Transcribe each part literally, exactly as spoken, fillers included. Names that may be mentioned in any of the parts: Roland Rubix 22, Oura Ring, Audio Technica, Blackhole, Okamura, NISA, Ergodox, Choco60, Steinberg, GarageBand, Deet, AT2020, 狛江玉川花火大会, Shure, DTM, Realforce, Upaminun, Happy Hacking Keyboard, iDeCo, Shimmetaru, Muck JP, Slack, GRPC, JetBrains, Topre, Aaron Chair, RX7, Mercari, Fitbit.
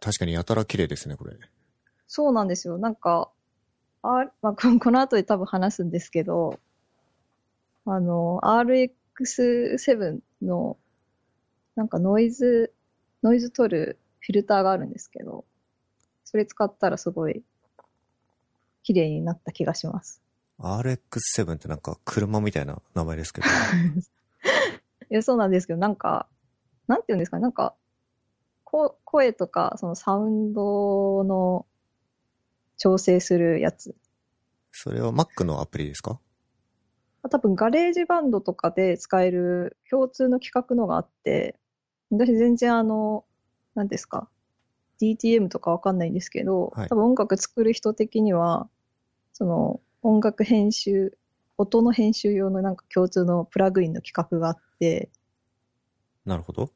確かにやたら綺麗ですね、これ。そうなんですよ。なんか、あまあ、この後で多分話すんですけど、あの、アールエックスセブン の、なんかノイズ、ノイズ取るフィルターがあるんですけど、それ使ったらすごい綺麗になった気がします。アールエックスセブン ってなんか車みたいな名前ですけど。いや、そうなんですけど、なんか、なんていうんですかね、なんか、こ声とか、そのサウンドの調整するやつ。それは Mac のアプリですか？多分ガレージバンドとかで使える共通の規格のがあって、私全然あの、何ですか、ディーティーエム とかわかんないんですけど、はい、多分音楽作る人的には、その音楽編集、音の編集用のなんか共通のプラグインの規格があって、なるほど。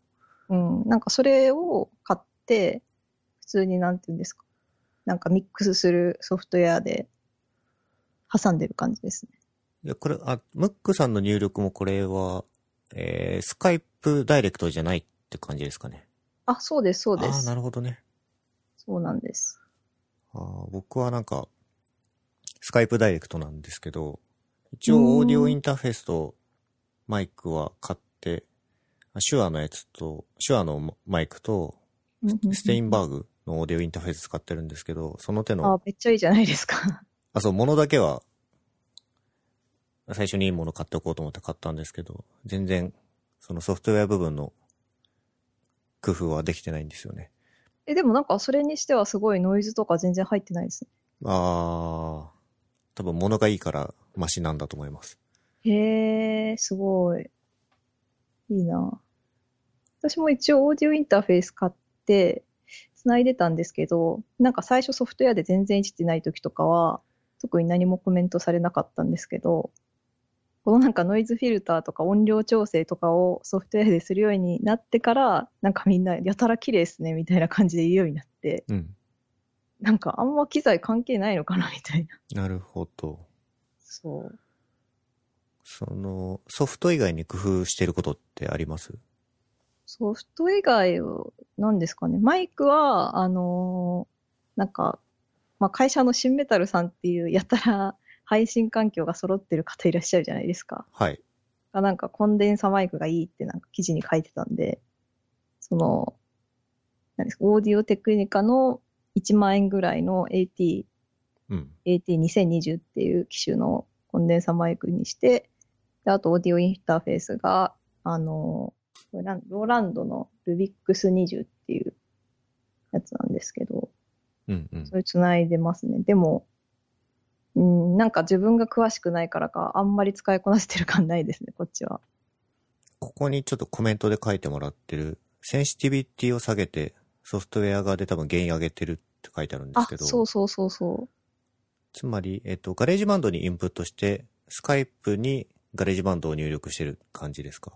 うん、なんかそれを買って、普通になんていうんですか、なんかミックスするソフトウェアで挟んでる感じですね。いや、これ、あ、ムックさんの入力もこれは、えー、スカイプダイレクトじゃないって感じですかね。あ、そうです、そうです。ああ、なるほどね。そうなんです。ああ、僕はなんか、スカイプダイレクトなんですけど、一応オーディオインターフェースとマイクは買って、シュアのやつと、シュアのマイクと、ステインバーグのオーディオインターフェース使ってるんですけど、その手の。あ、めっちゃいいじゃないですか。あ、そう、ものだけは、最初にいいもの買っておこうと思って買ったんですけど、全然そのソフトウェア部分の工夫はできてないんですよね。え、でもなんかそれにしてはすごいノイズとか全然入ってないですね。あー、多分物がいいからマシなんだと思います。へー、すごい。いいな。私も一応オーディオインターフェース買って繋いでたんですけど、なんか最初ソフトウェアで全然いじってない時とかは特に何もコメントされなかったんですけど、このなんかノイズフィルターとか音量調整とかをソフトウェアでするようになってから、なんかみんなやたら綺麗ですねみたいな感じで言うようになって、うん、なんかあんま機材関係ないのかなみたいな。なるほど。そう。そのソフト以外に工夫してることってあります？ソフト以外なんですかね。マイクはあのー、なんか、まあ、会社のシンメタルさんっていうやたら配信環境が揃ってる方いらっしゃるじゃないですか。はい。なんかコンデンサマイクがいいってなんか記事に書いてたんで、その、何ですか、オーディオテクニカのいちまんえんぐらいの エーティー、うん、エーティーにせんにじゅう っていう機種のコンデンサマイクにして、であとオーディオインターフェースが、あの、ローランドのルビックスにじゅうっていうやつなんですけど、うんうん、それ繋いでますね。でも、うん、なんか自分が詳しくないからかあんまり使いこなしてる感ないですね、こっちは。ここにちょっとコメントで書いてもらってる、センシティビティを下げてソフトウェア側で多分原因上げてるって書いてあるんですけど、あ、そうそうそうそう。つまり、えっと、ガレージバンドにインプットしてスカイプにガレージバンドを入力してる感じですか？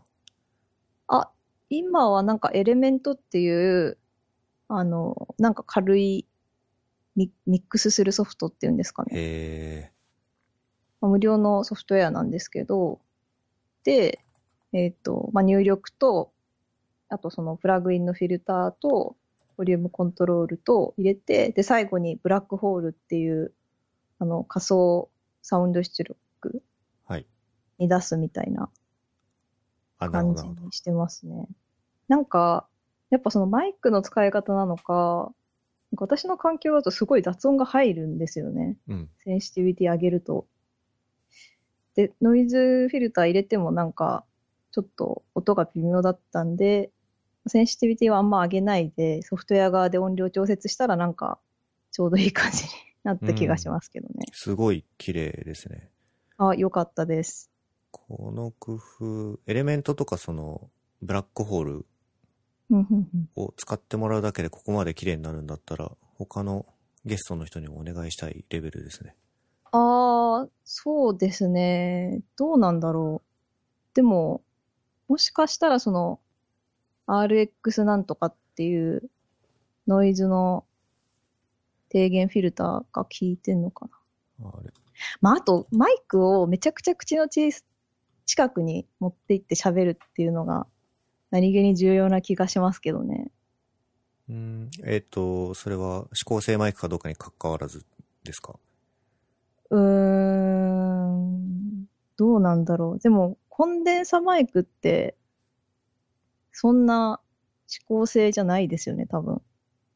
あ、今はなんかエレメントっていうあのなんか軽いミックスするソフトっていうんですかね。へー。無料のソフトウェアなんですけど、で、えっと、まあ、入力と、あとそのプラグインのフィルターと、ボリュームコントロールと入れて、で、最後にブラックホールっていう、あの、仮想サウンド出力に出すみたいな感じにしてますね。はい。なんか、やっぱそのマイクの使い方なのか、私の環境だとすごい雑音が入るんですよね、うん、センシティビティ上げると。で、ノイズフィルター入れてもなんかちょっと音が微妙だったんで、センシティビティはあんま上げないでソフトウェア側で音量調節したらなんかちょうどいい感じになった気がしますけどね、うん、すごい綺麗ですね。あ、よかったです。この工夫、エレメントとかそのブラックホールを使ってもらうだけでここまで綺麗になるんだったら他のゲストの人にもお願いしたいレベルですね。ああ、そうですね。どうなんだろう。でももしかしたらその アールエックス なんとかっていうノイズの低減フィルターが効いてんのかな。あれ、まあ、あとマイクをめちゃくちゃ口の近くに持っていって喋るっていうのが何気に重要な気がしますけどね。うん、えっと、それは指向性マイクかどうかにかかわらずですか？うーん、どうなんだろう。でも、コンデンサマイクって、そんな指向性じゃないですよね、多分。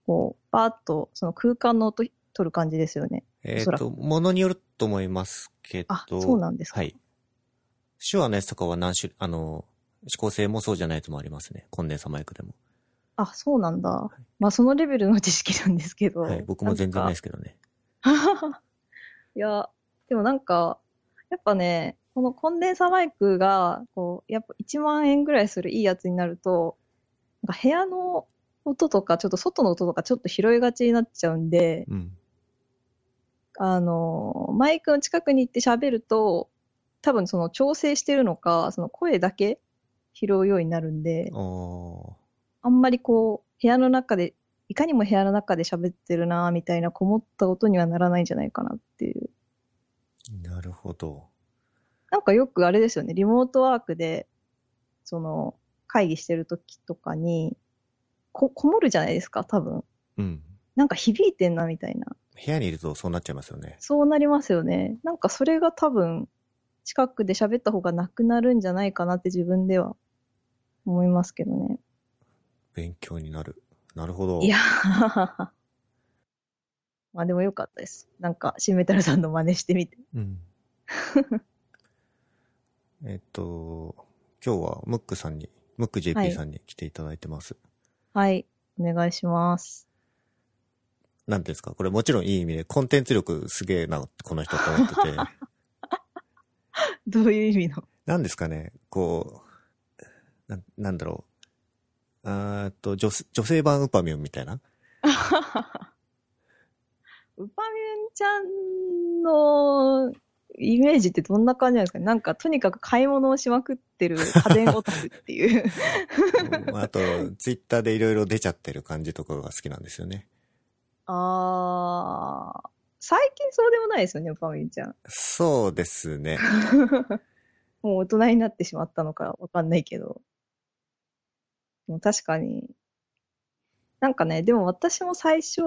こう、バーッと、その空間の音取る感じですよね。えっと、ものによると思いますけど。あ、そうなんですか。はい。手話のやつとかは何種、あの、指向性もそうじゃないともありますね。コンデンサマイクでも。あ、そうなんだ。はい、まあ、そのレベルの知識なんですけど。はい、僕も全然ないですけどね。いや、でもなんか、やっぱね、このコンデンサマイクが、こう、やっぱいちまんえんぐらいするいいやつになると、なんか部屋の音とか、ちょっと外の音とかちょっと拾いがちになっちゃうんで、うん、あの、マイクの近くに行って喋ると、多分その調整してるのか、その声だけ拾うようになるんで、あんまりこう、部屋の中で、いかにも部屋の中で喋ってるなみたいなこもった音にはならないんじゃないかなっていう。なるほど。なんかよくあれですよね、リモートワークでその会議してる時とかに こ, こもるじゃないですか、多分。うん。なんか響いてんなみたいな。部屋にいるとそうなっちゃいますよね。そうなりますよね。なんかそれが多分近くで喋った方がなくなるんじゃないかなって自分では思いますけどね。勉強になる。なるほど。いやまあでもよかったです。なんか、シンメタルさんの真似してみて。うん。えっと、今日はムックさんに、ムック ジェーピー さんに来ていただいてます。はい。はい、お願いします。なんですか？これもちろんいい意味で、コンテンツ力すげえな、この人って思ってて。どういう意味の？なんですかね、こう、な、なんだろう。あーっと 女, 女性版ウパミュンみたいな。ウパミュンちゃんのイメージってどんな感じなんですかね。なんかとにかく買い物をしまくってる家電オタクっていう、まあ、あとツイッターでいろいろ出ちゃってる感じとかが好きなんですよね。あー、最近そうでもないですよね、ウパミュンちゃん。そうですね。もう大人になってしまったのかわかんないけど、確かに。なんかね、でも私も最初、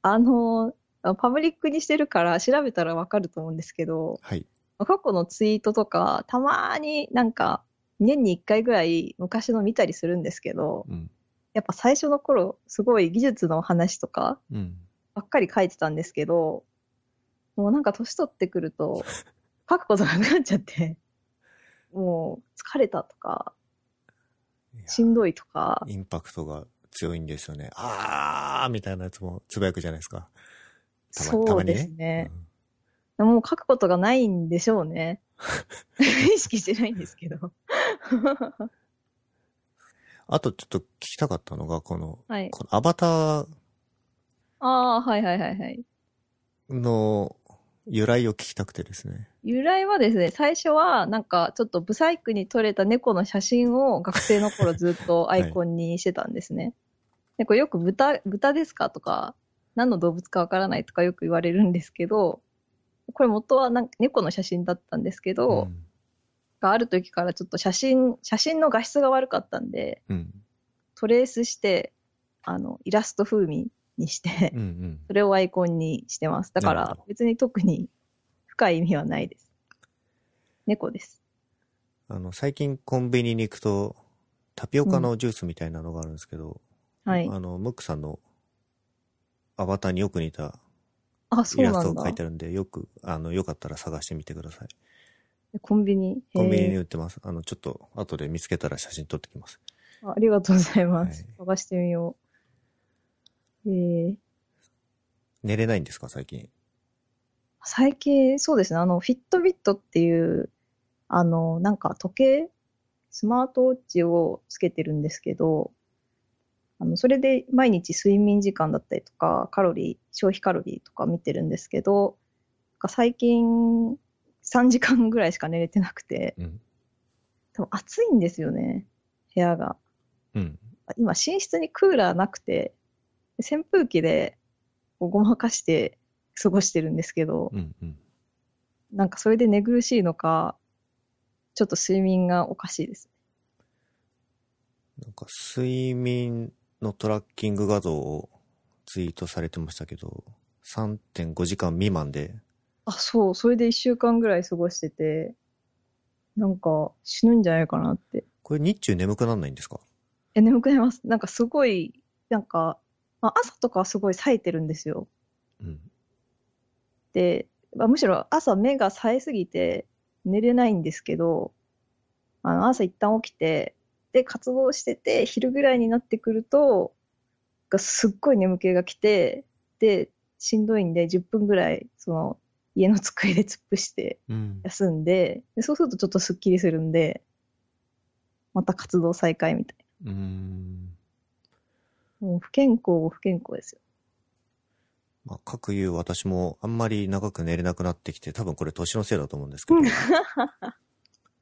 あの、パブリックにしてるから調べたらわかると思うんですけど、はい、過去のツイートとか、たまになんか、年にいっかいぐらい昔の見たりするんですけど、うん、やっぱ最初の頃、すごい技術の話とか、ばっかり書いてたんですけど、うん、もうなんか年取ってくると、書くことがなくなっちゃって、もう疲れたとか、しんどいとか。インパクトが強いんですよね。あーみたいなやつもつぶやくじゃないですか。たま、そうですね。たまにね、うん、もう書くことがないんでしょうね。意識してないんですけど。あとちょっと聞きたかったのが、この、はい、このアバター。あー、はいはいはいはい。の由来を聞きたくてですね。由来はですね、最初はなんかちょっとブサイクに撮れた猫の写真を学生の頃ずっとアイコンにしてたんですね。はい、でよく豚、豚ですかとか、何の動物かわからないとかよく言われるんですけど、これ元はなんか猫の写真だったんですけど、うん、がある時からちょっと写真、写真の画質が悪かったんで、うん、トレースして、あの、イラスト風味にして、うんうん、それをアイコンにしてます。だから別に特に深い意味はないです。猫です。あの、最近コンビニに行くとタピオカのジュースみたいなのがあるんですけど、うん、はい、あのムックさんのアバターによく似たイラストを描いてあるんで、んよくあのよかったら探してみてください。コンビニコンビニに売ってます。あのちょっと後で見つけたら写真撮ってきます。あ, ありがとうございます。はい、探してみよう。えー、寝れないんですか最近？最近、そうですね、あの、フィットビットっていう、あの、なんか時計、スマートウォッチをつけてるんですけど、あの、それで毎日睡眠時間だったりとか、カロリー、消費カロリーとか見てるんですけど、最近、さんじかんぐらいしか寝れてなくて、うん、多分暑いんですよね、部屋が。うん、今、寝室にクーラーなくて、扇風機でごまかして、過ごしてるんですけど、うんうん、なんかそれで寝苦しいのか、ちょっと睡眠がおかしいですね。なんか睡眠のトラッキング画像をツイートされてましたけど、さんてんごじかん未満で。あ、そう、それでいっしゅうかんぐらい過ごしてて、なんか死ぬんじゃないかなって。これ日中眠くなんないんですか？え、眠くなります。なんかすごい、なんか、まあ、朝とかはすごい冴えてるんですよ。うん。で、まあ、むしろ朝目が冴えすぎて寝れないんですけど、あの朝一旦起きて、で活動してて昼ぐらいになってくるとすっごい眠気がきて、でしんどいんでじゅっぷんぐらいその家の机で突っ伏して休ん で,、うん、でそうするとちょっとすっきりするんでまた活動再開みたいな。うーん、もう不健康不健康ですよ。まあ、各言う私もあんまり長く寝れなくなってきて、多分これ年のせいだと思うんですけど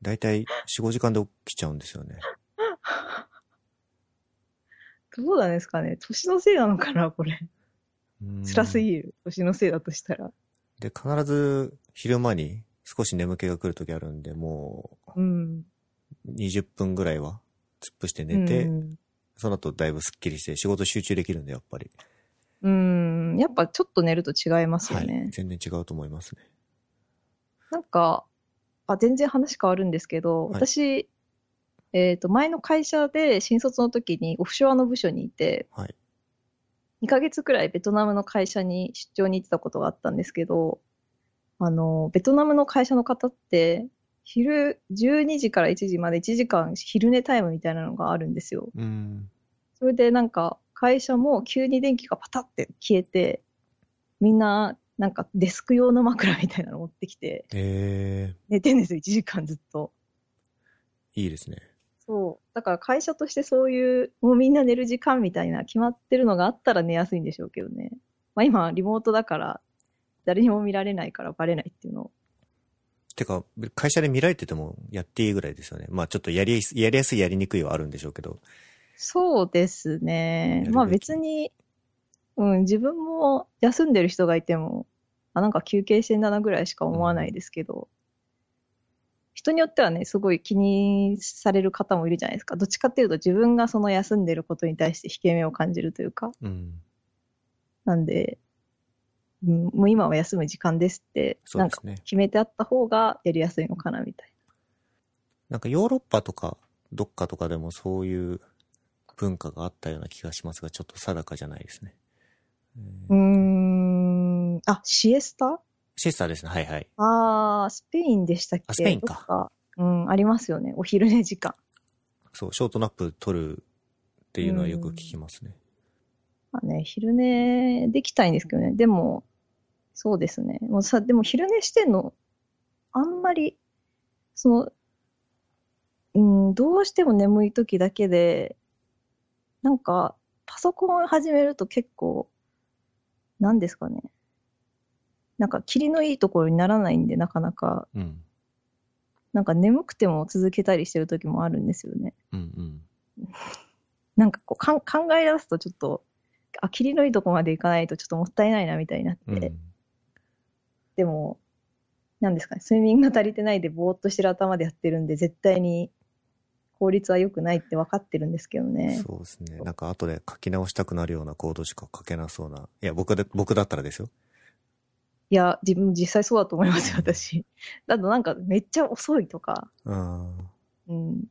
だいたい よん、ごじかんで起きちゃうんですよね。どうなんですかね、年のせいなのかなこれ。辛すぎる、年のせいだとしたら。で必ず昼間に少し眠気が来るときあるんで、もうにじゅっぷんぐらいは突っ伏して寝て、うん、その後だいぶすっきりして仕事集中できるんで、やっぱりうーん、やっぱちょっと寝ると違いますよね、はい、全然違うと思いますね。なんかあ、全然話変わるんですけど、私、はい、えーと、前の会社で新卒の時にオフショアの部署にいて、はい、にかげつくらいベトナムの会社に出張に行ってたことがあったんですけど、あのベトナムの会社の方って昼じゅうにじからいちじまでいちじかん昼寝タイムみたいなのがあるんですよ。うん、それでなんか会社も急に電気がパタって消えて、みんななんかデスク用の枕みたいなの持ってきて、えー、寝てんですよいちじかんずっと。いいですね。そうだから会社としてそういうもうみんな寝る時間みたいな決まってるのがあったら寝やすいんでしょうけどね。まあ今リモートだから誰にも見られないからバレないっていうの。てか会社で見られててもやっていいぐらいですよね。まあちょっとやりやりやすいやりにくいはあるんでしょうけど。そうですね。まあ別に、うん、自分も休んでる人がいてもあなんか休憩してんだなぐらいしか思わないですけど。うん、人によってはね、すごい気にされる方もいるじゃないですか。どっちかっていうと自分がその休んでることに対して引け目を感じるというか、うん、なんで、うん、もう今は休む時間ですって、そうですね、なんか決めてあった方がやりやすいのかなみたいな。なんかヨーロッパとかどっかとかでもそういう文化があったような気がしますが、ちょっと定かじゃないですね。うーん、あ、シエスタ？シエスタですね、はいはい。ああ、スペインでしたっけ？あ、スペインか。かうん、ありますよね、お昼寝時間。そう、ショートナップ取るっていうのはよく聞きますね。まあね、昼寝できたいんですけどね、でも、そうですね。もうさ、でも昼寝してんの、あんまり、その、うん、どうしても眠い時だけで、なんか、パソコン始めると結構、なんですかね。なんか霧のいいところにならないんでなかなか、うん、なんか眠くても続けたりしてる時もあるんですよね、うんうん、なんかこうかん考え出すとちょっとあ霧のいいとこまでいかないとちょっともったいないなみたいになって、うん、でもなんですかね、睡眠が足りてないでぼーっとしてる頭でやってるんで絶対に効率は良くないって分かってるんですけどね。そうですね、なんか後で書き直したくなるようなコードしか書けなそうな。いや 僕, で僕だったらですよ。いや、自分実際そうだと思いますよ、私。だとなんかめっちゃ遅いとか。うん。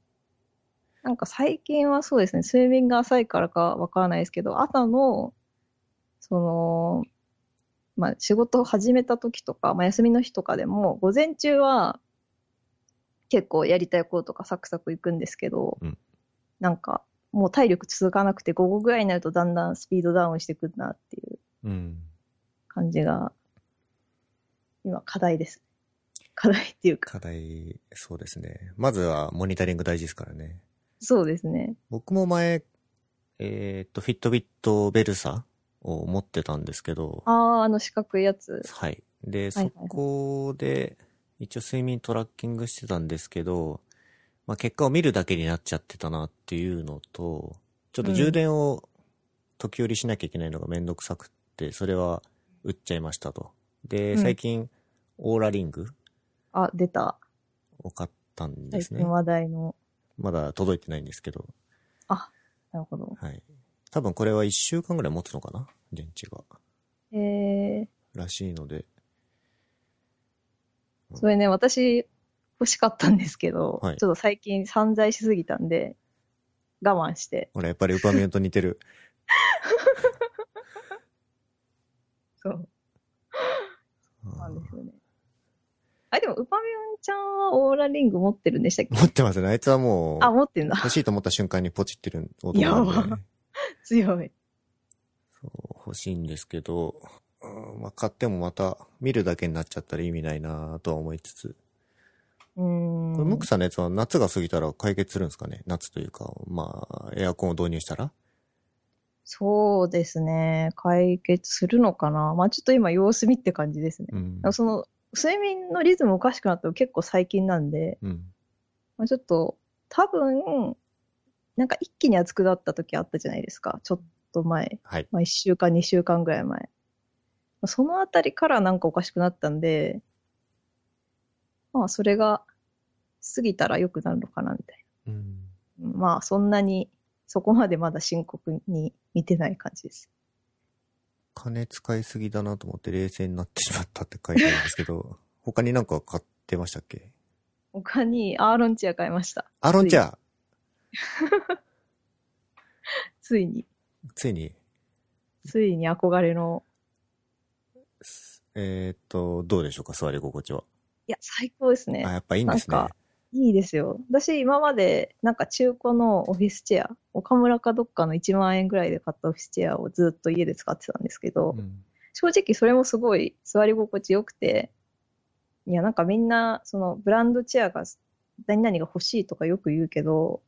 なんか最近はそうですね、睡眠が浅いからかわからないですけど、朝の、その、まあ仕事を始めた時とか、まあ休みの日とかでも、午前中は結構やりたいこととかサクサクいくんですけど、うん、なんかもう体力続かなくて、午後ぐらいになるとだんだんスピードダウンしてくるなっていう感じが、うん今課題です。課題っていうか課題、そうですね。まずはモニタリング大事ですからね。そうですね。僕も前えー、っとフィットビットベルサを持ってたんですけど、あああの四角いやつ。はい。で、はいはいはい、そこで一応睡眠トラッキングしてたんですけど、まあ、結果を見るだけになっちゃってたなっていうのと、ちょっと充電を時折しなきゃいけないのがめんどくさくって、うん、それは売っちゃいましたと。で最近、うん、オーラリングあ出たを買ったんですね。話題のまだ届いてないんですけど。あなるほど。はい。多分これはいっしゅうかんぐらい持つのかな、電池が。へえー。らしいので。それね、私欲しかったんですけど、はい、ちょっと最近散財しすぎたんで、我慢して。ほら、やっぱりウパミュンと似てる。そう。そうなんですよね。あ、でもウパミュンちゃんはオーラリング持ってるんでしたっけ？持ってますね。あいつはもう。あ、持ってんだ。欲しいと思った瞬間にポチってる男なんで。やば。強い。そう、欲しいんですけど、うん、まあ、買ってもまた見るだけになっちゃったら意味ないなとは思いつつ。うーん。これムクさんのやつは夏が過ぎたら解決するんですかね？夏というか、まあ、エアコンを導入したら？そうですね。解決するのかな。まあ、ちょっと今様子見って感じですね。うん、その、睡眠のリズムおかしくなったの結構最近なんで、うん、まあ、ちょっと多分なんか一気に暑くなった時あったじゃないですか、ちょっと前、はい、まあ、いっしゅうかんにしゅうかんぐらい前、まあ、そのあたりからなんかおかしくなったんで、まあそれが過ぎたら良くなるのかなみたいな、うん、まあそんなにそこまでまだ深刻に見てない感じです。金使いすぎだなと思って冷静になってしまったって書いてあるんですけど、他になんか買ってましたっけ？他にアーロンチェア買いました。アーロンチェアついについについに憧れの。えー、っとどうでしょうか、座り心地は？いや、最高ですね。あ、やっぱいいんですね。なんかいいですよ。私今までなんか中古のオフィスチェア、岡村かどっかのいちまんえんぐらいで買ったオフィスチェアをずっと家で使ってたんですけど、うん、正直それもすごい座り心地よくて、いやなんかみんなそのブランドチェアが何々が欲しいとかよく言うけど、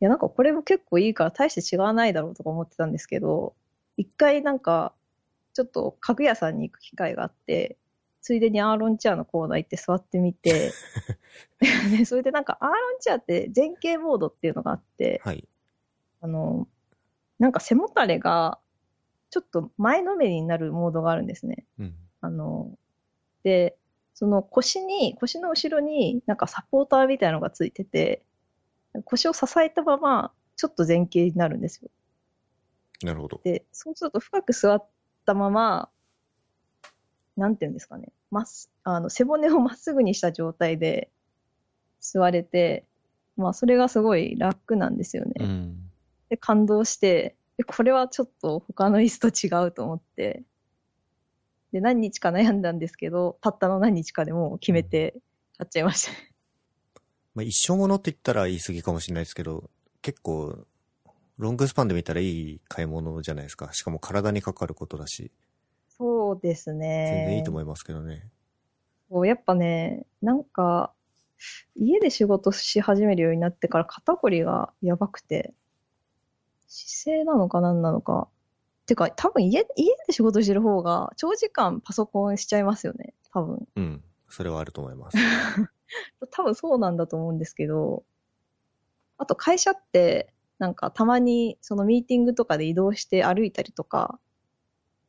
いやなんかこれも結構いいから大して違わないだろうとか思ってたんですけど、一回なんかちょっと家具屋さんに行く機会があって、ついでにアーロンチェアのコーナー行って座ってみてで、それでなんかアーロンチェアって前傾ボードっていうのがあって、はい、あのなんか背もたれがちょっと前のめりになるモードがあるんですね、うん、あのでその腰に腰の後ろになんかサポーターみたいなのがついてて、腰を支えたままちょっと前傾になるんですよ。なるほど。でそうすると深く座ったまま、なんていうんですかね、ますあの背骨をまっすぐにした状態で座れて、まあ、それがすごい楽なんですよね、うん、で感動して、でこれはちょっと他の椅子と違うと思って、で何日か悩んだんですけど、たったの何日かでもう決めて買っちゃいました、うん、まあ、一生ものって言ったら言い過ぎかもしれないですけど、結構ロングスパンで見たらいい買い物じゃないですか。しかも体にかかることだし。そうですね。全然いいと思いますけどね。そう、やっぱね、なんか、家で仕事し始めるようになってから肩こりがやばくて、姿勢なのか何なのか。てか、多分家、家で仕事してる方が長時間パソコンしちゃいますよね、多分。うん、それはあると思います。多分そうなんだと思うんですけど、あと会社って、なんかたまにそのミーティングとかで移動して歩いたりとか、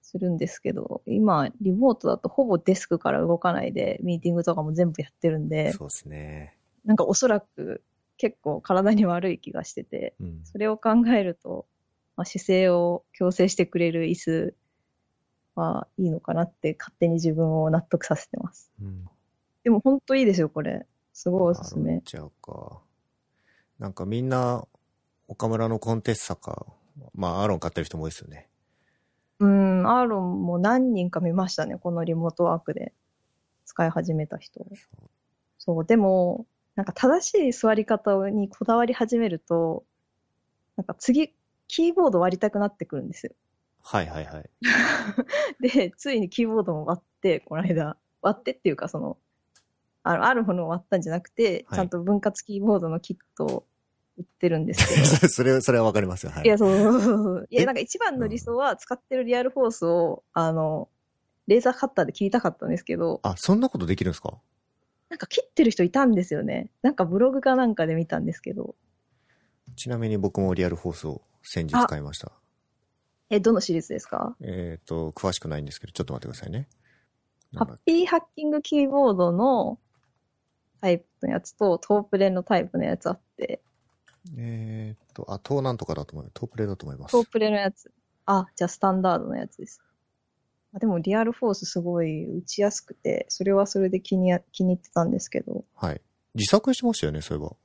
するんですけど、今リモートだとほぼデスクから動かないでミーティングとかも全部やってるんで、そうですね。なんかおそらく結構体に悪い気がしてて、うん、それを考えると、まあ、姿勢を矯正してくれる椅子はいいのかなって勝手に自分を納得させてます、うん、でも本当いいですよこれ、すごいおすすめ。ちゃうかなんかみんな岡村のコンテッサか、まあアーロン買ってる人も多いですよね。うん、アーロンも何人か見ましたね、このリモートワークで使い始めた人。そう、でも、なんか正しい座り方にこだわり始めると、なんか次、キーボード割りたくなってくるんですよ。はいはいはい。で、ついにキーボードも割って、この間、割ってっていうか、その、あの、あるものを割ったんじゃなくて、はい、ちゃんと分割キーボードのキットを売ってるんですけど。それ、それはわかりますよ。はい。いや、そうそうそうそう。いや、なんか一番の理想は使ってるリアルフォースを、うん、あの、レーザーカッターで切りたかったんですけど。あ、そんなことできるんですか？なんか切ってる人いたんですよね。なんかブログかなんかで見たんですけど。ちなみに僕もリアルフォースを先日買いました。え、どのシリーズですか？えっと、詳しくないんですけど、ちょっと待ってくださいね。ハッピーハッキングキーボードのタイプのやつと、トープレンのタイプのやつあって、えー、っと、あ、トーなんとかだと思う。トープレだと思います。トープレのやつ。あ、じゃあスタンダードのやつです。でもリアルフォースすごい打ちやすくて、それはそれで気に気に入ってたんですけど。はい。自作してましたよね、そういえば。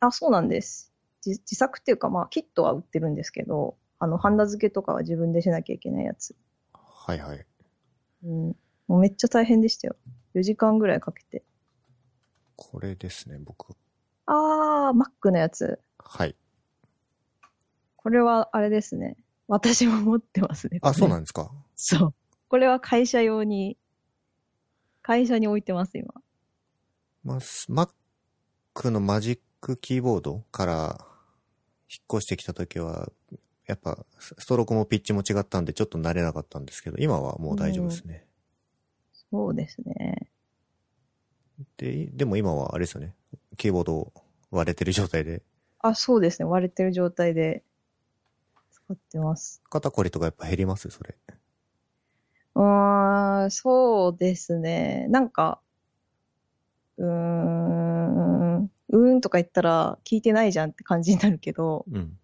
あ、そうなんです。自, 自作っていうか、まあ、キットは売ってるんですけど、あの、ハンダ付けとかは自分でしなきゃいけないやつ。はいはい。うん。もうめっちゃ大変でしたよ。よじかんぐらいかけて。これですね、僕。あー、Mac のやつ。はい。これは、あれですね。私も持ってますね。あ、そうなんですか。そう。これは会社用に、会社に置いてます、今。まあ、Mac のマジックキーボードから引っ越してきたときは、やっぱストロークもピッチも違ったんでちょっと慣れなかったんですけど、今はもう大丈夫ですね。うん、そうですね。で、でも今はあれですよね。キーボード割れてる状態で。あ、そうですね。割れてる状態で使ってます。肩こりとかやっぱ減ります？それ。うーん、そうですね。なんか、うーん、うーんとか言ったら聞いてないじゃんって感じになるけど、うん、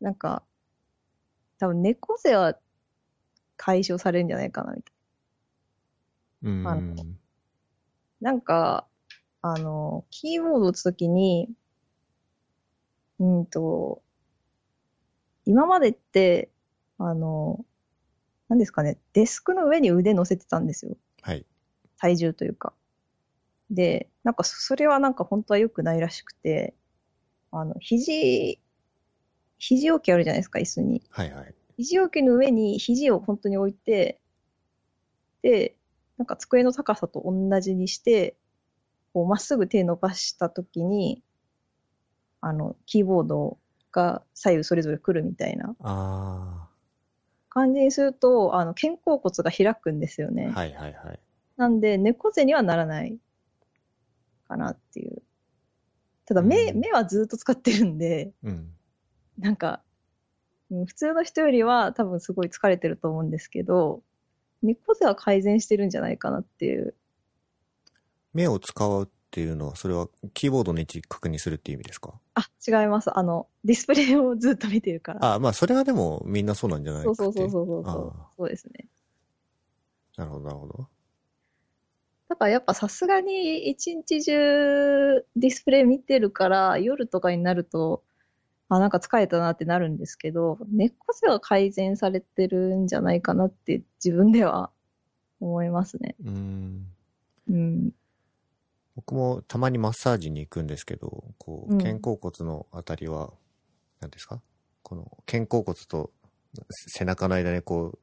なんか、多分猫背は解消されるんじゃないかな、みたいな。うん。なんか、あの、キーボード打つときに、うんと、今までって、あの、なんですかね、デスクの上に腕乗せてたんですよ。はい。体重というか。で、なんかそれはなんか本当は良くないらしくて、あの、肘、肘置きあるじゃないですか、椅子に。はいはい。肘置きの上に肘を本当に置いて、で、なんか机の高さと同じにして、こうまっすぐ手伸ばしたときに、あの、キーボードが左右それぞれ来るみたいな。ああ。感じにすると、あの、肩甲骨が開くんですよね。はいはいはい。なんで、猫背にはならないかなっていう。ただ目、うん、目はずっと使ってるんで、うん、なんか、普通の人よりは多分すごい疲れてると思うんですけど、猫背は改善してるんじゃないかなっていう。目を使うっていうのは、それはキーボードの位置確認するっていう意味ですか？あ、違います。あの、ディスプレイをずっと見てるから。あ、まあ、それはでもみんなそうなんじゃないですか。そうそうそうそうそう。そうですね。なるほど、なるほど。だからやっぱさすがに一日中ディスプレイ見てるから、夜とかになると、あ、なんか疲れたなってなるんですけど、猫背は改善されてるんじゃないかなって自分では思いますね。うん。うん。僕もたまにマッサージに行くんですけど、こう、肩甲骨のあたりは、何ですか、うん、この肩甲骨と背中の間にこう、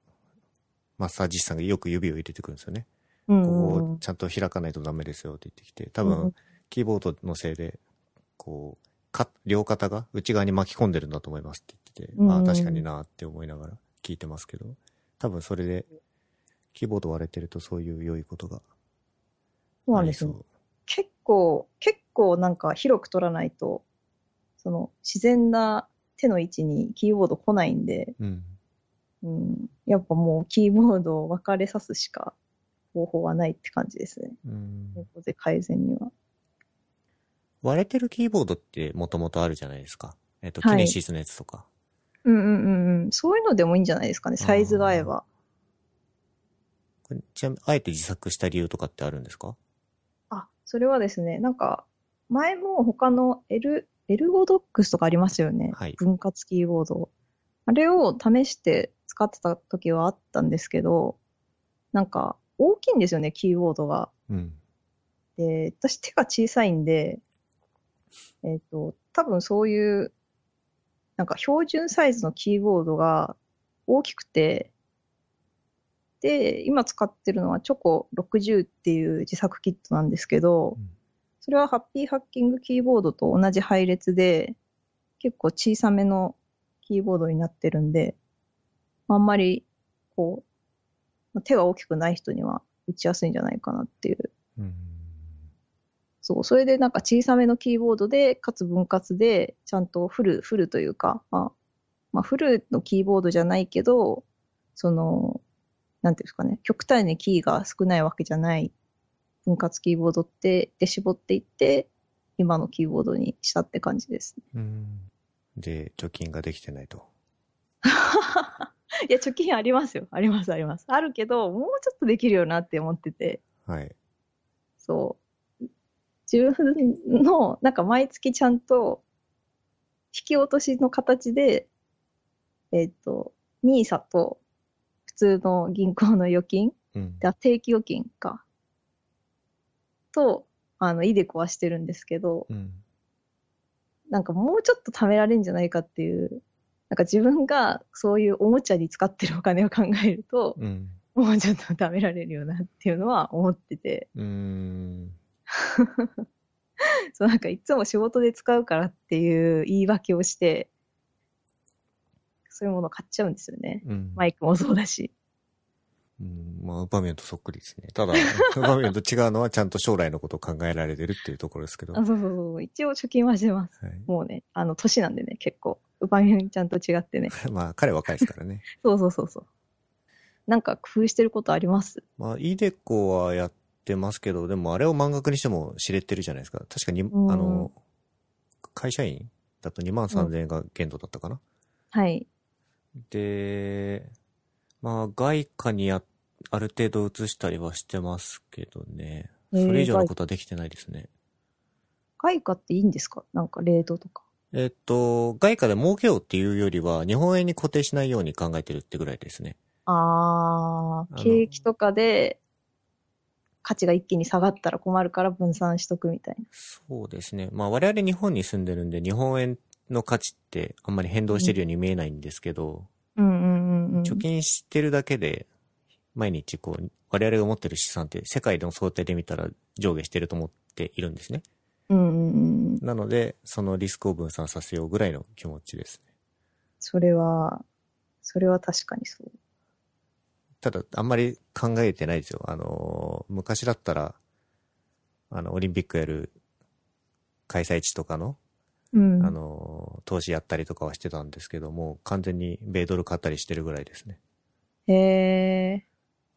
マッサージ師さんがよく指を入れてくるんですよね。うんうんうん、ここをちゃんと開かないとダメですよって言ってきて、多分、キーボードのせいで、こうか、両肩が内側に巻き込んでるんだと思いますって言ってて、うんうん、ああ、確かになって思いながら聞いてますけど、多分それで、キーボード割れてるとそういう良いことがありそう。結構、結構なんか広く取らないと、その自然な手の位置にキーボード来ないんで、うんうん、やっぱもうキーボードを分かれさすしか方法はないって感じですね。うん。猫背改善には。割れてるキーボードってもともとあるじゃないですか。えっと、はい、キネシスのやつとか。うんうんうんうん。そういうのでもいいんじゃないですかね、サイズが合えば。これちなみに、あえて自作した理由とかってあるんですか？それはですね、なんか、前も他のエル、エルゴドックスとかありますよね。はい。分割キーボード。あれを試して使ってた時はあったんですけど、なんか、大きいんですよね、キーボードが。うん。で、私手が小さいんで、えっと、多分そういう、なんか標準サイズのキーボードが大きくて、で、今使ってるのはチョコろくじゅうっていう自作キットなんですけど、うん、それはハッピーハッキングキーボードと同じ配列で、結構小さめのキーボードになってるんで、あんまり、こう、手が大きくない人には打ちやすいんじゃないかなっていう。うん、そう、それでなんか小さめのキーボードで、かつ分割で、ちゃんとフル、フルというか、まあ、まあ、フルのキーボードじゃないけど、その、なんていうんですかね、極端にキーが少ないわけじゃない分割キーボードって、で絞っていって、今のキーボードにしたって感じです。うん。で、貯金ができてないと。いや、貯金ありますよ。あります、あります。あるけど、もうちょっとできるよなって思ってて。はい。そう。自分の、なんか毎月ちゃんと、引き落としの形で、えっと、ニーサ と普通の銀行の預金、うん、定期預金か、と、あの、イデコはしてるんですけど、うん、なんかもうちょっと貯められるんじゃないかっていう、なんか自分がそういうおもちゃに使ってるお金を考えると、うん、もうちょっと貯められるよなっていうのは思ってて。うーんそう、なんかいつも仕事で使うからっていう言い訳をして、そういうものを買っちゃうんですよね。うん、マイクもそうだし。うん、まあ、ウパミョンとそっくりですね。ただ、ウパミョンと違うのはちゃんと将来のことを考えられてるっていうところですけど。あ、そうそうそう。一応貯金はしてます。はい、もうね、あの、年なんでね、結構。ウパミョンちゃんと違ってね。まあ、彼若いですからね。そうそうそうそう。なんか工夫してることあります？まあ、イデコはやってますけど、でもあれを満額にしても知れてるじゃないですか。確かに、うん、あの、会社員だとにまんさんぜんえんが限度だったかな。うん、はい。で、まあ、外貨にある程度移したりはしてますけどね。それ以上のことはできてないですね。えー、外貨っていいんですか？なんか、レートとか。えっと、外貨で儲けようっていうよりは、日本円に固定しないように考えてるってぐらいですね。ああ、景気とかで、価値が一気に下がったら困るから分散しとくみたいな。そうですね。まあ、我々日本に住んでるんで、日本円の価値ってあんまり変動してるように見えないんですけど、うん、うんうんうん、うん。貯金してるだけで、毎日こう、我々が持ってる資産って世界の想定で見たら上下してると思っているんですね。うんうんうん、なのでそのリスクを分散させようぐらいの気持ちですね。それはそれは確かにそう。ただあんまり考えてないですよ。あの昔だったらあのオリンピックやる開催地とかの、うん、あの投資やったりとかはしてたんですけども、完全に米ドル買ったりしてるぐらいですね。へー。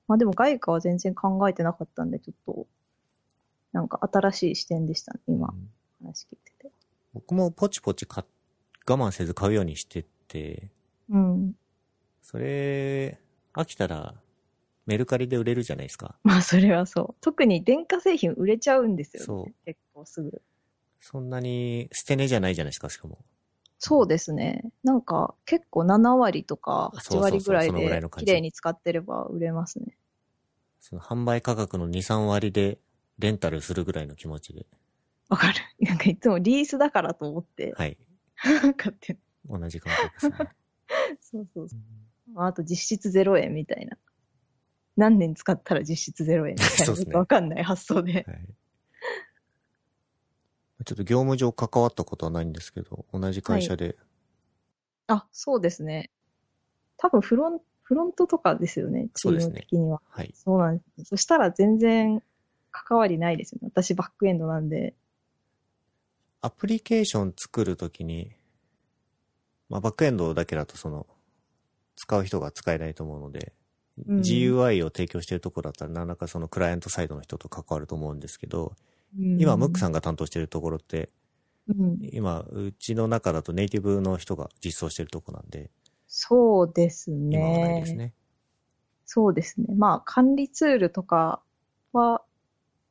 まあでも外貨は全然考えてなかったんで、ちょっとなんか新しい視点でしたね、今、うん、話聞いてて。僕もポチポチ買我慢せず買うようにしてて、うん。それ、飽きたらメルカリで売れるじゃないですか。まあそれはそう。特に電化製品売れちゃうんですよね。そう。結構すぐ。そんなに捨て値じゃないじゃないですか、しかも。そうですね。なんか結構ななわりとかはちわりぐらいで綺麗に使ってれば売れますね。その販売価格のにさんわりで、レンタルするぐらいの気持ちで。わかる。なんかいつもリースだからと思って。はい。買ってる。同じ感覚ですね。そうそうそう。うん、あと実質ゼロえんみたいな。何年使ったら実質ゼロえんみたいな。ね、わかんない発想で、はい。ちょっと業務上関わったことはないんですけど、同じ会社で。はい、あ、そうですね。多分フロン、フロントとかですよね。チーム的には。そうですね。はい。そうなんです。そしたら全然、関わりないですよね。私バックエンドなんで。アプリケーション作るときに、まあ、バックエンドだけだとその使う人が使えないと思うので、うん、ジーユーアイ を提供しているところだったら何らかそのクライアントサイドの人と関わると思うんですけど、うん、今ムックさんが担当しているところって、うん、今うちの中だとネイティブの人が実装しているところなんで、そうですね。今はないですね。そうですね。まあ管理ツールとかは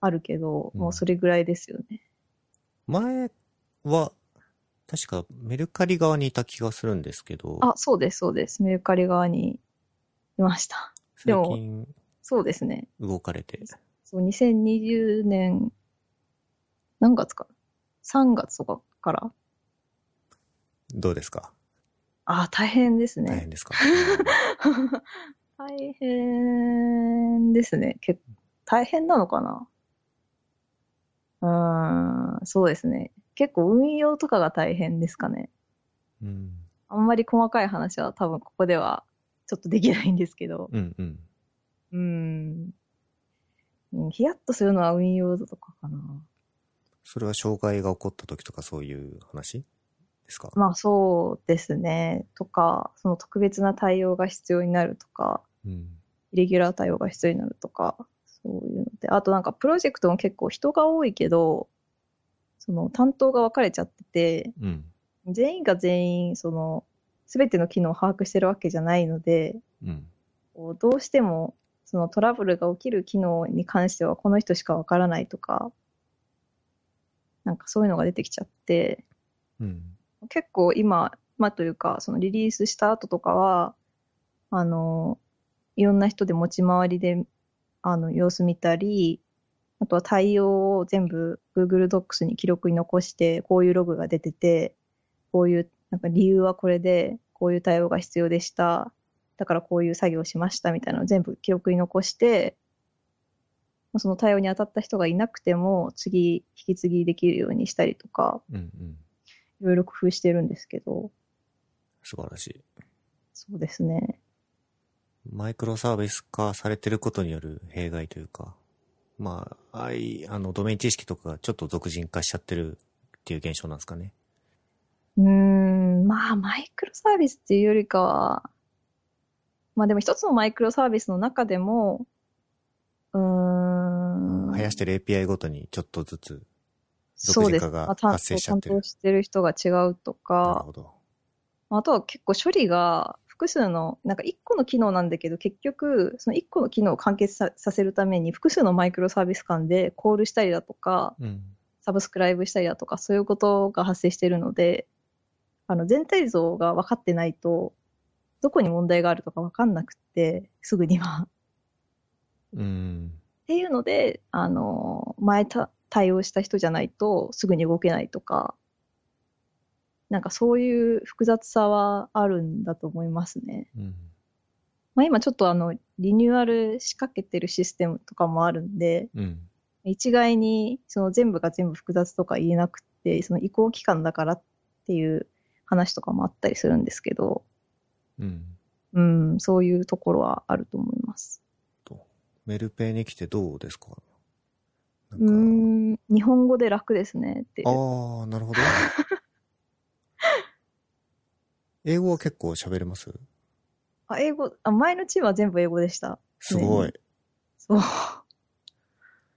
あるけど、もうそれぐらいですよね。うん、前は、確かメルカリ側にいた気がするんですけど。あ、そうです、そうです。メルカリ側にいました。でも、最近、そうですね。動かれて。そう、にせんにじゅうねん、何月か ?さんがつとかから。どうですか？あ、大変ですね。大変ですか。大変ですね。結構大変なのかな。うん、そうですね。結構運用とかが大変ですかね。うん、あんまり細かい話は多分ここではちょっとできないんですけど。うんうん。うん。ヒヤッとするのは運用とかかな。それは障害が起こった時とかそういう話ですか？まあそうですね。とか、その特別な対応が必要になるとか、うん、イレギュラー対応が必要になるとか。そういうので、あとなんかプロジェクトも結構人が多いけど、その担当が分かれちゃってて、うん、全員が全員その全ての機能を把握してるわけじゃないので、うん、こうどうしてもそのトラブルが起きる機能に関してはこの人しか分からないとか、なんかそういうのが出てきちゃって、うん、結構今、まあ、というかそのリリースした後とかはあのいろんな人で持ち回りであの様子見たり、あとは対応を全部 Google Docs に記録に残して、こういうログが出てて、こういうなんか理由はこれでこういう対応が必要でした、だからこういう作業しましたみたいなのを全部記録に残して、その対応に当たった人がいなくても次引き継ぎできるようにしたりとか、うんうん、いろいろ工夫してるんですけど。素晴らしい。そうですね。マイクロサービス化されてることによる弊害というか、まあ、あいあのドメイン知識とかがちょっと俗人化しちゃってるっていう現象なんですかね。うーん、まあマイクロサービスっていうよりかは、まあでも一つのマイクロサービスの中でも、うーん、生やしてる エーピーアイ ごとにちょっとずつ俗人化が発生しちゃってる。そうです。担当してる人が違うとか、なるほど。あとは結構処理が複数の、なんかいっこの機能なんだけど、結局そのいっこの機能を完結 さ, させるために複数のマイクロサービス間でコールしたりだとか、うん、サブスクライブしたりだとか、そういうことが発生しているので、あの全体像が分かってないとどこに問題があるとか分かんなくて、すぐには。うん、っていうので、あの前た対応した人じゃないとすぐに動けないとか、なんかそういう複雑さはあるんだと思いますね。うん、まあ、今ちょっとあのリニューアル仕掛けてるシステムとかもあるんで、うん、一概にその全部が全部複雑とか言えなくて、その移行期間だからっていう話とかもあったりするんですけど、うん、うん、そういうところはあると思います。メルペイに来てどうですか？なんかうーん、日本語で楽ですねっていう。ああ、なるほど。英語は結構喋れます？あ、英語、あ、前のチームは全部英語でした。すごい。そう。い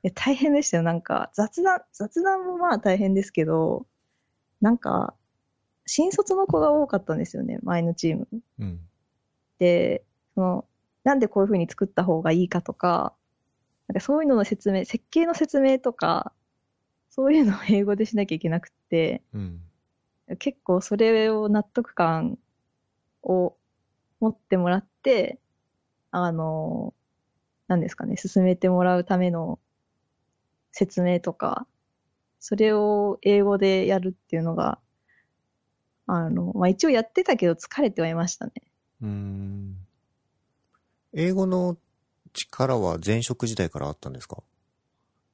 や、大変でしたよ。なんか、雑談、雑談もまあ大変ですけど、なんか、新卒の子が多かったんですよね、前のチーム。うん、で、その、なんでこういう風に作った方がいいかとか、なんかそういうのの説明、設計の説明とか、そういうのを英語でしなきゃいけなくって、うん、結構それを納得感を持ってもらって、あの、何ですかね、進めてもらうための説明とか、それを英語でやるっていうのが、あの、まあ、一応やってたけど疲れてはいましたね。うーん。英語の力は前職時代からあったんですか？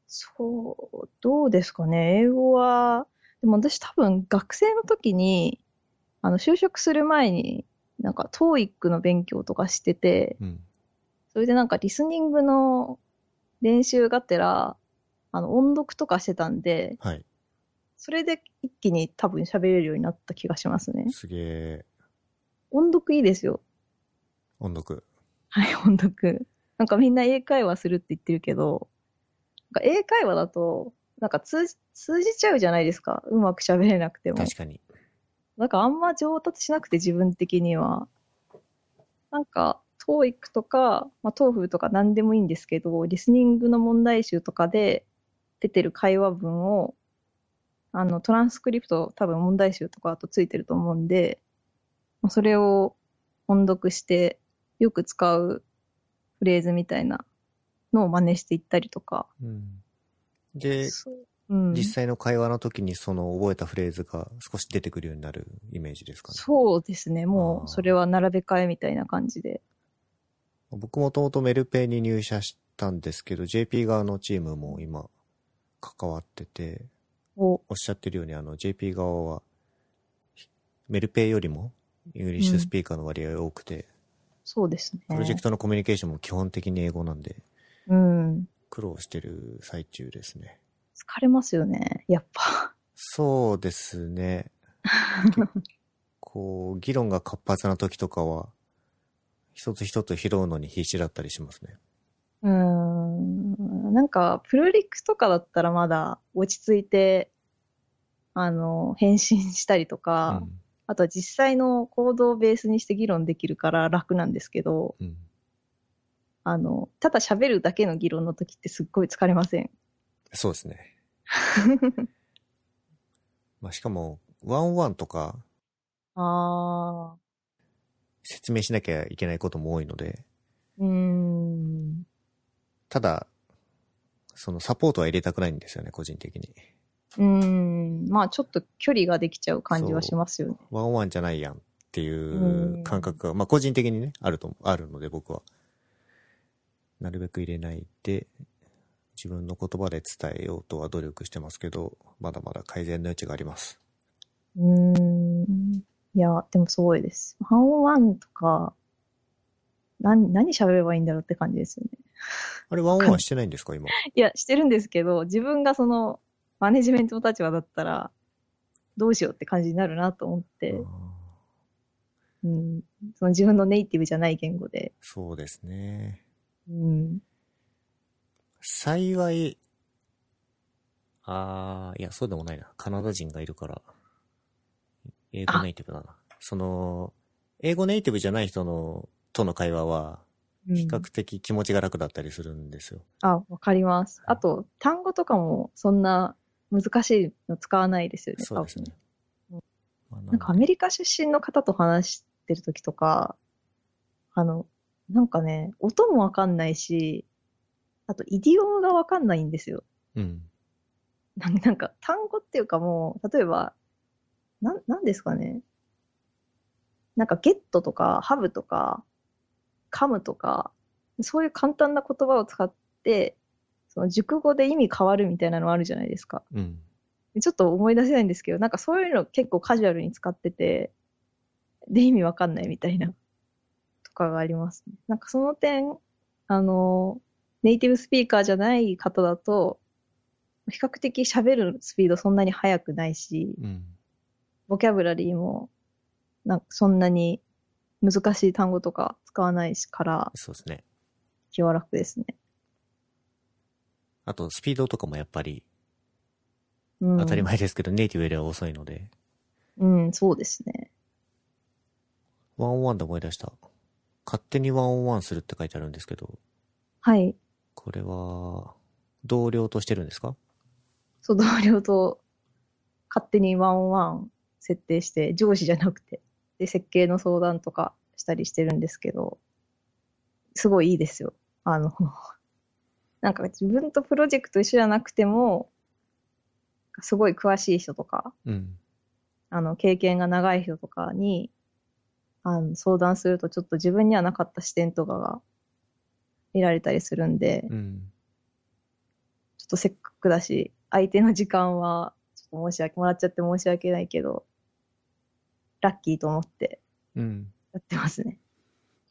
そう、どうですかね。英語は、でも私多分学生の時に、あの就職する前になんか トーイック の勉強とかしてて、うん、それでなんかリスニングの練習がてら、あの音読とかしてたんで、はい、それで一気に多分喋れるようになった気がしますね。すげえ。音読いいですよ。音読。はい、音読。なんかみんな英会話するって言ってるけど、なんか英会話だと、なんか通じ、通じちゃうじゃないですか。うまく喋れなくても。確かに。なんかあんま上達しなくて、自分的には。なんか、トーイック とか、まあ、トーフル とか何でもいいんですけど、リスニングの問題集とかで出てる会話文を、あの、トランスクリプト、多分問題集とかあとついてると思うんで、それを音読して、よく使うフレーズみたいなのを真似していったりとか。うん、で、うん、実際の会話の時にその覚えたフレーズが少し出てくるようになるイメージですかね。そうですね。もうそれは並べ替えみたいな感じで。僕もともとメルペイに入社したんですけど、 ジェーピー 側のチームも今関わってて、 お, おっしゃってるようにあの ジェーピー 側はメルペイよりもイングリッシュスピーカーの割合が多くて、うん、そうですね。プロジェクトのコミュニケーションも基本的に英語なんで、うん、苦労してる最中ですね。疲れますよね、やっぱ。そうですね。こう議論が活発な時とかは一つ一つ拾うのに必死だったりしますね。うーん、なんかプロリックとかだったらまだ落ち着いてあの返信したりとか、うん、あとは実際の行動をベースにして議論できるから楽なんですけど、うん、あのただ喋るだけの議論の時ってすっごい疲れません？そうですねまあしかもワンワンとかあ説明しなきゃいけないことも多いので、うーん、ただそのサポートは入れたくないんですよね、個人的に。うーん、まあちょっと距離ができちゃう感じはしますよね。ワンワンじゃないやんっていう感覚が、まあ個人的にね、あると、あるので僕は。なるべく入れないで、自分の言葉で伝えようとは努力してますけど、まだまだ改善の余地があります。うーん。いや、でもすごいです。ワンワンとか、何、何喋ればいいんだろうって感じですよね。あれワンワンしてないんですか今？いや、してるんですけど、自分がその、マネジメントの立場だったらどうしようって感じになるなと思って、うん、その自分のネイティブじゃない言語で。そうですね。うん、幸い、あー、いや、そうでもないな。カナダ人がいるから、英語ネイティブだな。その、英語ネイティブじゃない人のとの会話は、比較的気持ちが楽だったりするんですよ。うん、あ、わかります。あと、単語とかもそんな難しいの使わないですよね。そうですね。うんまあ、なんかアメリカ出身の方と話してるときとか、あの、なんかね、音もわかんないし、あと、イディオムがわかんないんですよ。うん。な, なんか、単語っていうかもう、例えば、な、なんですかね。なんか、ゲットとか、ハブとか、噛むとか、そういう簡単な言葉を使って、その熟語で意味変わるみたいなのあるじゃないですか、うん。ちょっと思い出せないんですけど、なんかそういうの結構カジュアルに使ってて、で意味わかんないみたいな、とかがありますね。なんかその点、あの、ネイティブスピーカーじゃない方だと、比較的喋るスピードそんなに速くないし、うん、ボキャブラリーも、なんかそんなに、難しい単語とか使わないから、そうですね。気は楽ですね。あと、スピードとかもやっぱり、うん、当たり前ですけど、ネイティブよりは遅いので。うん、そうですね。ワンオンワンで思い出した。勝手にワンオンワンするって書いてあるんですけど。はい。これは、同僚としてるんですか？そう、同僚と勝手にワンオンワン設定して、上司じゃなくて。で、設計の相談とかしたりしてるんですけど、すごいいいですよ。あの、なんか自分とプロジェクト一緒じゃなくても、すごい詳しい人とか、うん、あの、経験が長い人とかに、あの、相談するとちょっと自分にはなかった視点とかが見られたりするんで、うん、ちょっとせっかくだし、相手の時間は、ちょっと申し訳、もらっちゃって申し訳ないけど、ラッキーと思ってやってますね、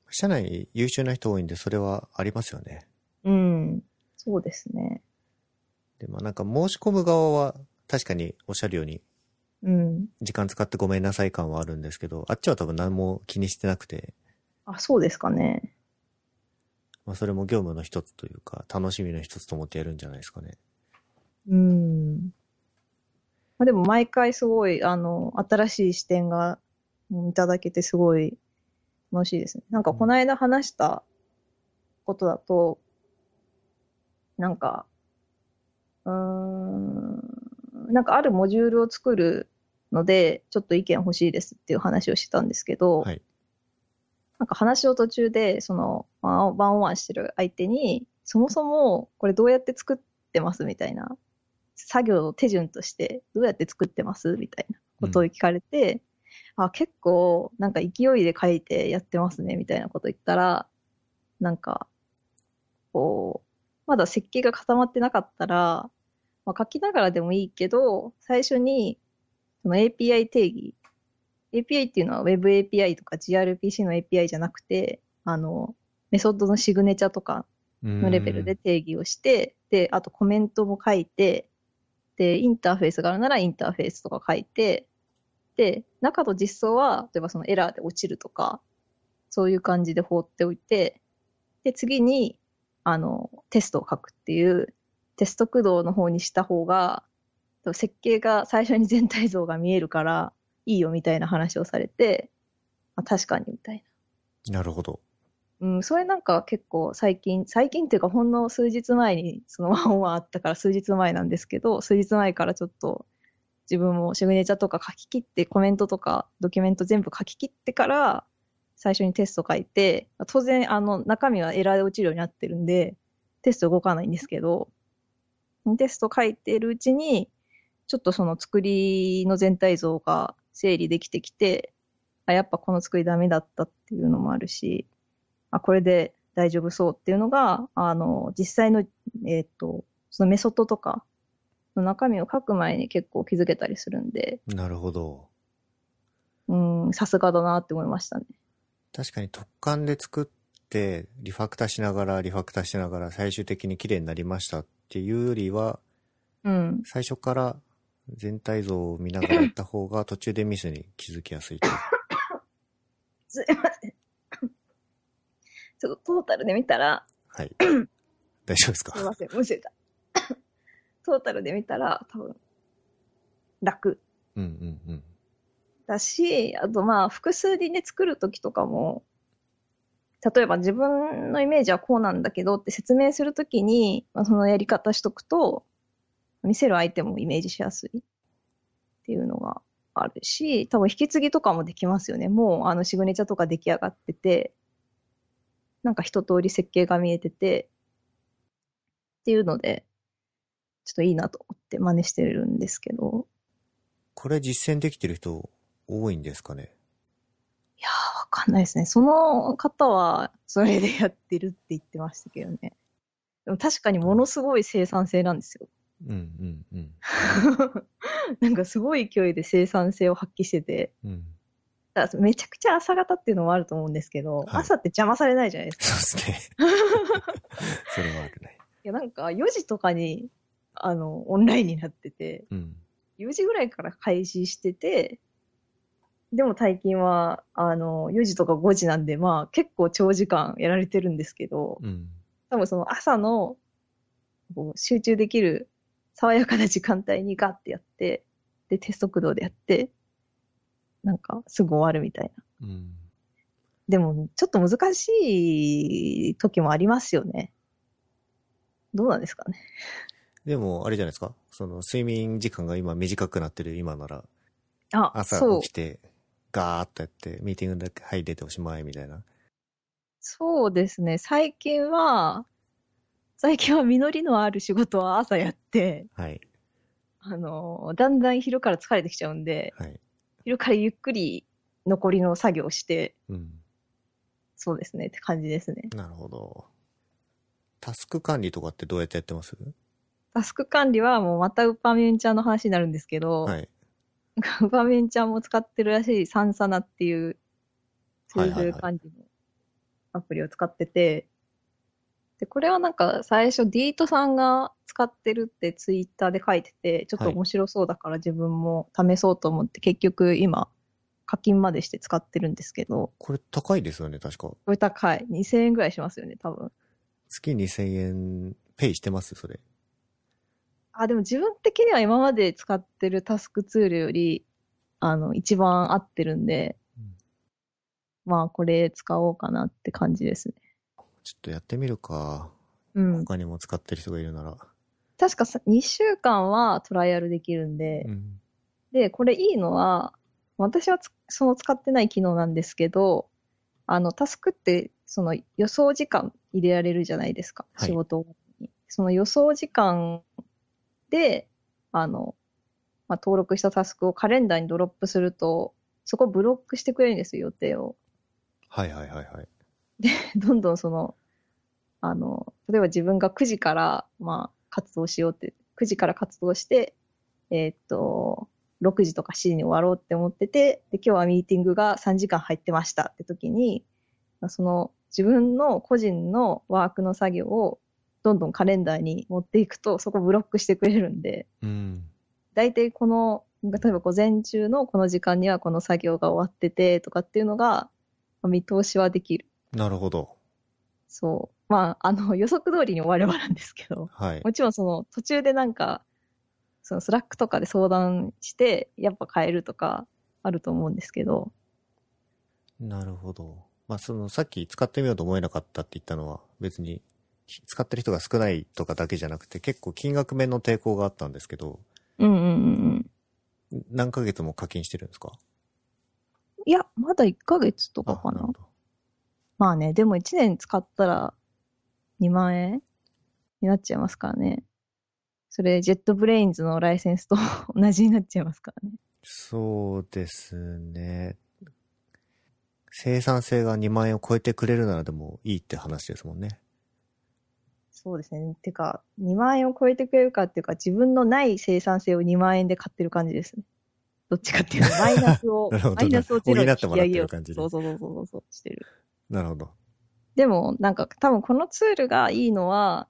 うん、社内優秀な人多いんでそれはありますよね。うん、そうですね。でもなんか申し込む側は確かにおっしゃるように時間使ってごめんなさい感はあるんですけど、うん、あっちは多分何も気にしてなくて。あ、そうですかね。まあそれも業務の一つというか楽しみの一つと思ってやるんじゃないですかね。うんまあ、でも毎回すごい、あの、新しい視点がいただけてすごい楽しいですね。なんかこの間話したことだと、うん、なんか、うーん、なんかあるモジュールを作るので、ちょっと意見欲しいですっていう話をしてたんですけど、はい、なんか話を途中で、その、ワンオンワンしてる相手に、そもそもこれどうやって作ってますみたいな。作業の手順としてどうやって作ってますみたいなことを聞かれて、うん、あ、結構なんか勢いで書いてやってますねみたいなこと言ったら、なんかこうまだ設計が固まってなかったら、まあ、書きながらでもいいけど最初にその エーピーアイ 定義、 エーピーアイ っていうのは Web エーピーアイ とか ジーアールピーシー の エーピーアイ じゃなくて、あのメソッドのシグネチャーとかのレベルで定義をして、であとコメントも書いて、で、インターフェースがあるならインターフェースとか書いて、で、中の実装は、例えばそのエラーで落ちるとか、そういう感じで放っておいて、で、次に、あの、テストを書くっていう、テスト駆動の方にした方が、設計が最初に全体像が見えるからいいよみたいな話をされて、あ、確かにみたいな。なるほど。うん、それなんか結構最近、最近っていうかほんの数日前にそのワンオンワンあったから数日前なんですけど、数日前からちょっと自分もシグネチャーとか書き切ってコメントとかドキュメント全部書き切ってから最初にテスト書いて、当然あの中身はエラーで落ちるようになってるんでテスト動かないんですけど、テスト書いてるうちにちょっとその作りの全体像が整理できてきて、あ、やっぱこの作りダメだったっていうのもあるし、あ、これで大丈夫そうっていうのが、あの、実際の、えっと、そのメソッドとかの中身を書く前に結構気づけたりするんで。なるほど。うん、さすがだなって思いましたね。確かに突貫で作って、リファクターしながら、リファクターしながら、最終的に綺麗になりましたっていうよりは、うん、最初から全体像を見ながらやった方が途中でミスに気づきやすいと。すいません。ちょっとトータルで見たら、はい、大丈夫ですか？すいません、むせた。トータルで見たら多分楽、うんうんうん、だし、あとまあ複数でね作るときとかも、例えば自分のイメージはこうなんだけどって説明するときに、まあ、そのやり方しとくと見せる相手もイメージしやすいっていうのがあるし、多分引き継ぎとかもできますよね。もうあのシグネチャーとか出来上がってて。なんか一通り設計が見えててっていうのでちょっといいなと思って真似してるんですけど。これ実践できてる人多いんですかね？いやー、わかんないですね。その方はそれでやってるって言ってましたけどね。でも確かにものすごい生産性なんですよ。うんうんうん。なんかすごい勢いで生産性を発揮してて、うん、めちゃくちゃ朝方っていうのもあると思うんですけど、はい、朝って邪魔されないじゃないですか。そうですね。それはあるね。いや、なんかよじとかにあのオンラインになってて、うん、よじぐらいから開始してて、でも最近はあのよじとかごじなんで、まあ結構長時間やられてるんですけど、うん、多分その朝のこう集中できる爽やかな時間帯にガッてやって、でテスト駆動でやって、なんかすぐ終わるみたいな、うん、でもちょっと難しい時もありますよね。どうなんですかね。でもあれじゃないですか、その睡眠時間が今短くなってる今なら、あ、朝起きてガーッとやってミーティングだけ、はい、出ておしまいみたいな。そうですね、最近は最近は実りのある仕事は朝やって、はい、あのだんだん昼から疲れてきちゃうんで、はい、昼からゆっくり残りの作業をして、うん、そうですねって感じですね。なるほど。タスク管理とかってどうやってやってます？タスク管理はもうまたウパミュンちゃんの話になるんですけど、はい、ウパミュンちゃんも使ってるらしいサンサナっていうツール管理のアプリを使ってて、はいはいはい、でこれはなんか最初ディートさんが使ってるってツイッターで書いてて、ちょっと面白そうだから自分も試そうと思って、はい、結局今課金までして使ってるんですけど。これ高いですよね、確か。これ高い。にせんえんぐらいしますよね、多分。月にせんえんペイしてますそれ。あ、でも自分的には今まで使ってるタスクツールより、あの、一番合ってるんで、うん、まあこれ使おうかなって感じですね。ちょっとやってみるか。うん。他にも使ってる人がいるなら。確かにしゅうかんはトライアルできるんで、うん、で、これいいのは、私はつその使ってない機能なんですけど、あの、タスクって、その予想時間入れられるじゃないですか、はい、仕事に。その予想時間で、あの、まあ、登録したタスクをカレンダーにドロップすると、そこをブロックしてくれるんですよ、予定を。はいはいはいはい。で、どんどんその、あの、例えば自分がくじから、まあ、活動しようって、くじから活動して、えー、っと、ろくじとかしちじに終わろうって思ってて、で、今日はミーティングがさんじかん入ってましたって時に、その自分の個人のワークの作業をどんどんカレンダーに持っていくと、そこをブロックしてくれるんで、うん、大体この、例えば午前中のこの時間にはこの作業が終わっててとかっていうのが見通しはできる。なるほど。そう。まあ、あの予測通りに終わればなんですけど、はい、もちろんその途中でなんかそのスラックとかで相談してやっぱ変えるとかあると思うんですけど。なるほど。まあそのさっき使ってみようと思えなかったって言ったのは別に使ってる人が少ないとかだけじゃなくて結構金額面の抵抗があったんですけど。うんうんうんうん。何ヶ月も課金してるんですか？いや、まだいっかげつとかかな。あ、なるほど。まあね、でもいちねん使ったらにまんえんになっちゃいますからね。それジェットブレインズのライセンスと同じになっちゃいますからね。そうですね。生産性がにまんえんを超えてくれるならでもいいって話ですもんね。そうですね。てかにまんえんを超えてくれるかっていうか自分のない生産性をにまんえんで買ってる感じですね。どっちかっていうとマイナスをマイナスをゼロに引き上げよう。そうそうそうそうそうしてる。なるほど。でもなんか多分このツールがいいのは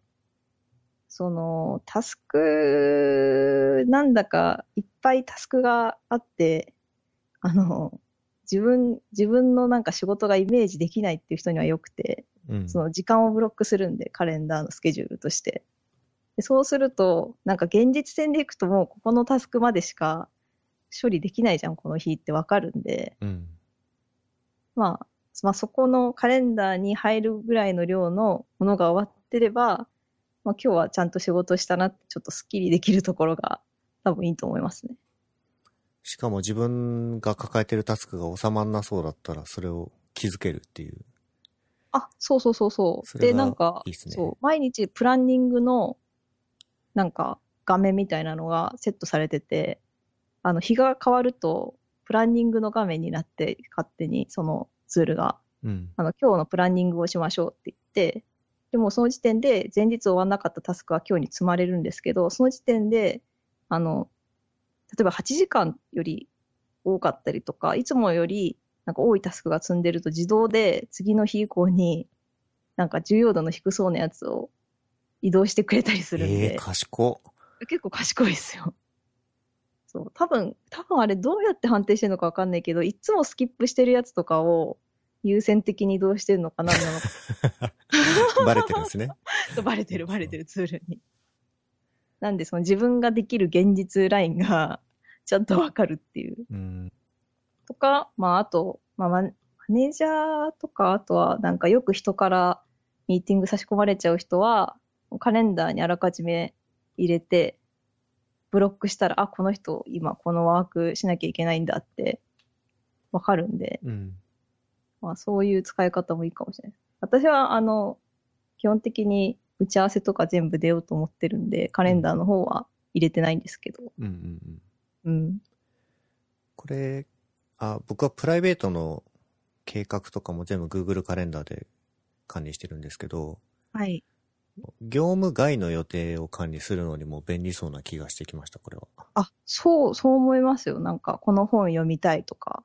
そのタスクなんだかいっぱいタスクがあってあの自分自分のなんか仕事がイメージできないっていう人にはよくて、うん、その時間をブロックするんでカレンダーのスケジュールとしてでそうするとなんか現実線でいくともうここのタスクまでしか処理できないじゃんこの日ってわかるんで、うん、まあまあ、そこのカレンダーに入るぐらいの量のものが終わってれば、まあ、今日はちゃんと仕事したなってちょっとスッキリできるところが多分いいと思いますね。しかも自分が抱えてるタスクが収まんなそうだったらそれを気づけるっていう。あ、そうそうそうそう。それがいいっすね。で、なんかそう毎日プランニングのなんか画面みたいなのがセットされてて、あの日が変わるとプランニングの画面になって勝手にそのツールが、うん、あの今日のプランニングをしましょうって言ってでもその時点で前日終わらなかったタスクは今日に積まれるんですけどその時点であの例えばはちじかんより多かったりとかいつもよりなんか多いタスクが積んでると自動で次の日以降になんか重要度の低そうなやつを移動してくれたりするんで、えー、賢結構賢いですよ。そう多分多分あれどうやって判定してるのか分かんないけどいつもスキップしてるやつとかを優先的に移動してるのかなバレてるんですね。バレてるバレてるツールに。なんでその自分ができる現実ラインがちゃんと分かるっていう、うん、とか、まあ、あと、まあ、マネージャーとかあとはなんかよく人からミーティング差し込まれちゃう人はカレンダーにあらかじめ入れてブロックしたらあこの人今このワークしなきゃいけないんだって分かるんで、うんまあ、そういう使い方もいいかもしれない。私はあの基本的に打ち合わせとか全部出ようと思ってるんでカレンダーの方は入れてないんですけど、うんうんうんうん、これあ僕はプライベートの計画とかも全部 Google カレンダーで管理してるんですけど、はい、業務外の予定を管理するのにも便利そうな気がしてきました。これはあそうそう思いますよ。なんかこの本読みたいとか、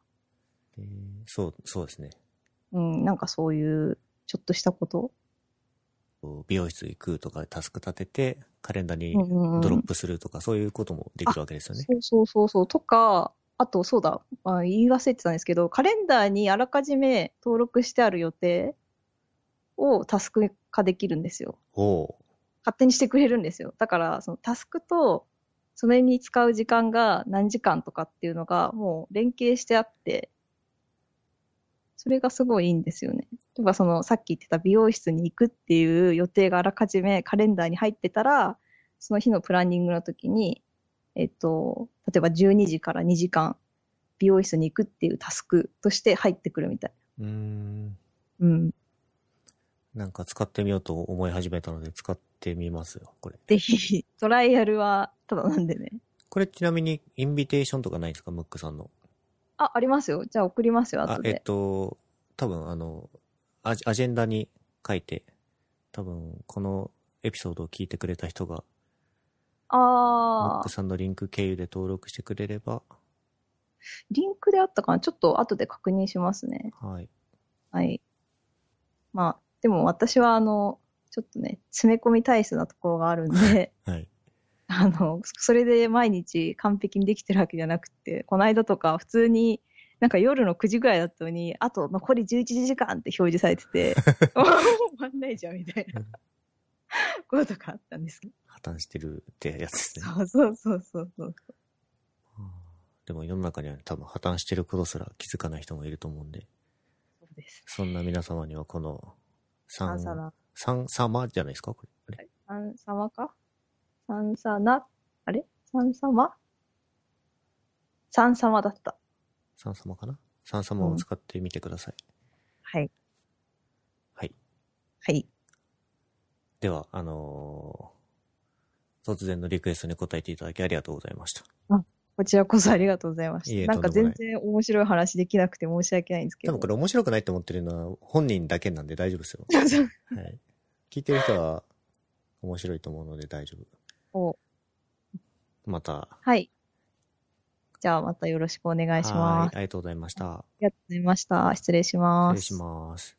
えー、そうそうですね、うん、なんかそういうちょっとしたこと美容室行くとかタスク立ててカレンダーにドロップするとか、うんうん、そういうこともできるわけですよね。そうそうそうそうとかあとそうだ、まあ、言い忘れてたんですけどカレンダーにあらかじめ登録してある予定をタスク化できるんですよ。お勝手にしてくれるんですよ。だからそのタスクとそれに使う時間が何時間とかっていうのがもう連携してあってそれがすごいいいんですよね。例えばそのさっき言ってた美容室に行くっていう予定があらかじめカレンダーに入ってたらその日のプランニングの時に、えっと、例えばじゅうにじからにじかん美容室に行くっていうタスクとして入ってくるみたいな。うーん、うん、なんか使ってみようと思い始めたので使ってみますよこれ。ぜひトライアルはただなんでね。これちなみにインビテーションとかないんですかムックさんの。あ、ありますよ。じゃあ送りますよ、後で。あ、えっと、多分あのアジ、アジェンダに書いて、多分このエピソードを聞いてくれた人が、あー。ムックさんのリンク経由で登録してくれれば。リンクであったかな？ちょっと後で確認しますね。はい。はい。まあ、でも私はあの、ちょっとね、詰め込み体質なところがあるんで、はい。あのそれで毎日完璧にできてるわけじゃなくてこの間とか普通になんか夜のくじぐらいだったのにあと残りじゅういちじかんって表示されてて終わんないじゃんみたいなことがあったんですけど。破綻してるってやつですね。そうそうそうそうそう。でも世の中には多分破綻してることすら気づかない人もいると思うんで。そうです、ね。そんな皆様にはこのサンサナサンサマじゃないですか、これ。サンサマか？サンサナあれ？サンサマ？サンサマだった。サンサマかな？サンサマを使ってみてください。うん、はい。はい。はい。では、あのー、突然のリクエストに答えていただきありがとうございました。あ、こちらこそありがとうございました。いいえ、なんか全然面白い話できなくて申し訳ないんですけど。多分これ面白くないって思ってるのは本人だけなんで大丈夫ですよ。はい、聞いてる人は面白いと思うので大丈夫。お。また。はい。じゃあまたよろしくお願いします。はい、ありがとうございました。ありがとうございました。失礼します。失礼します。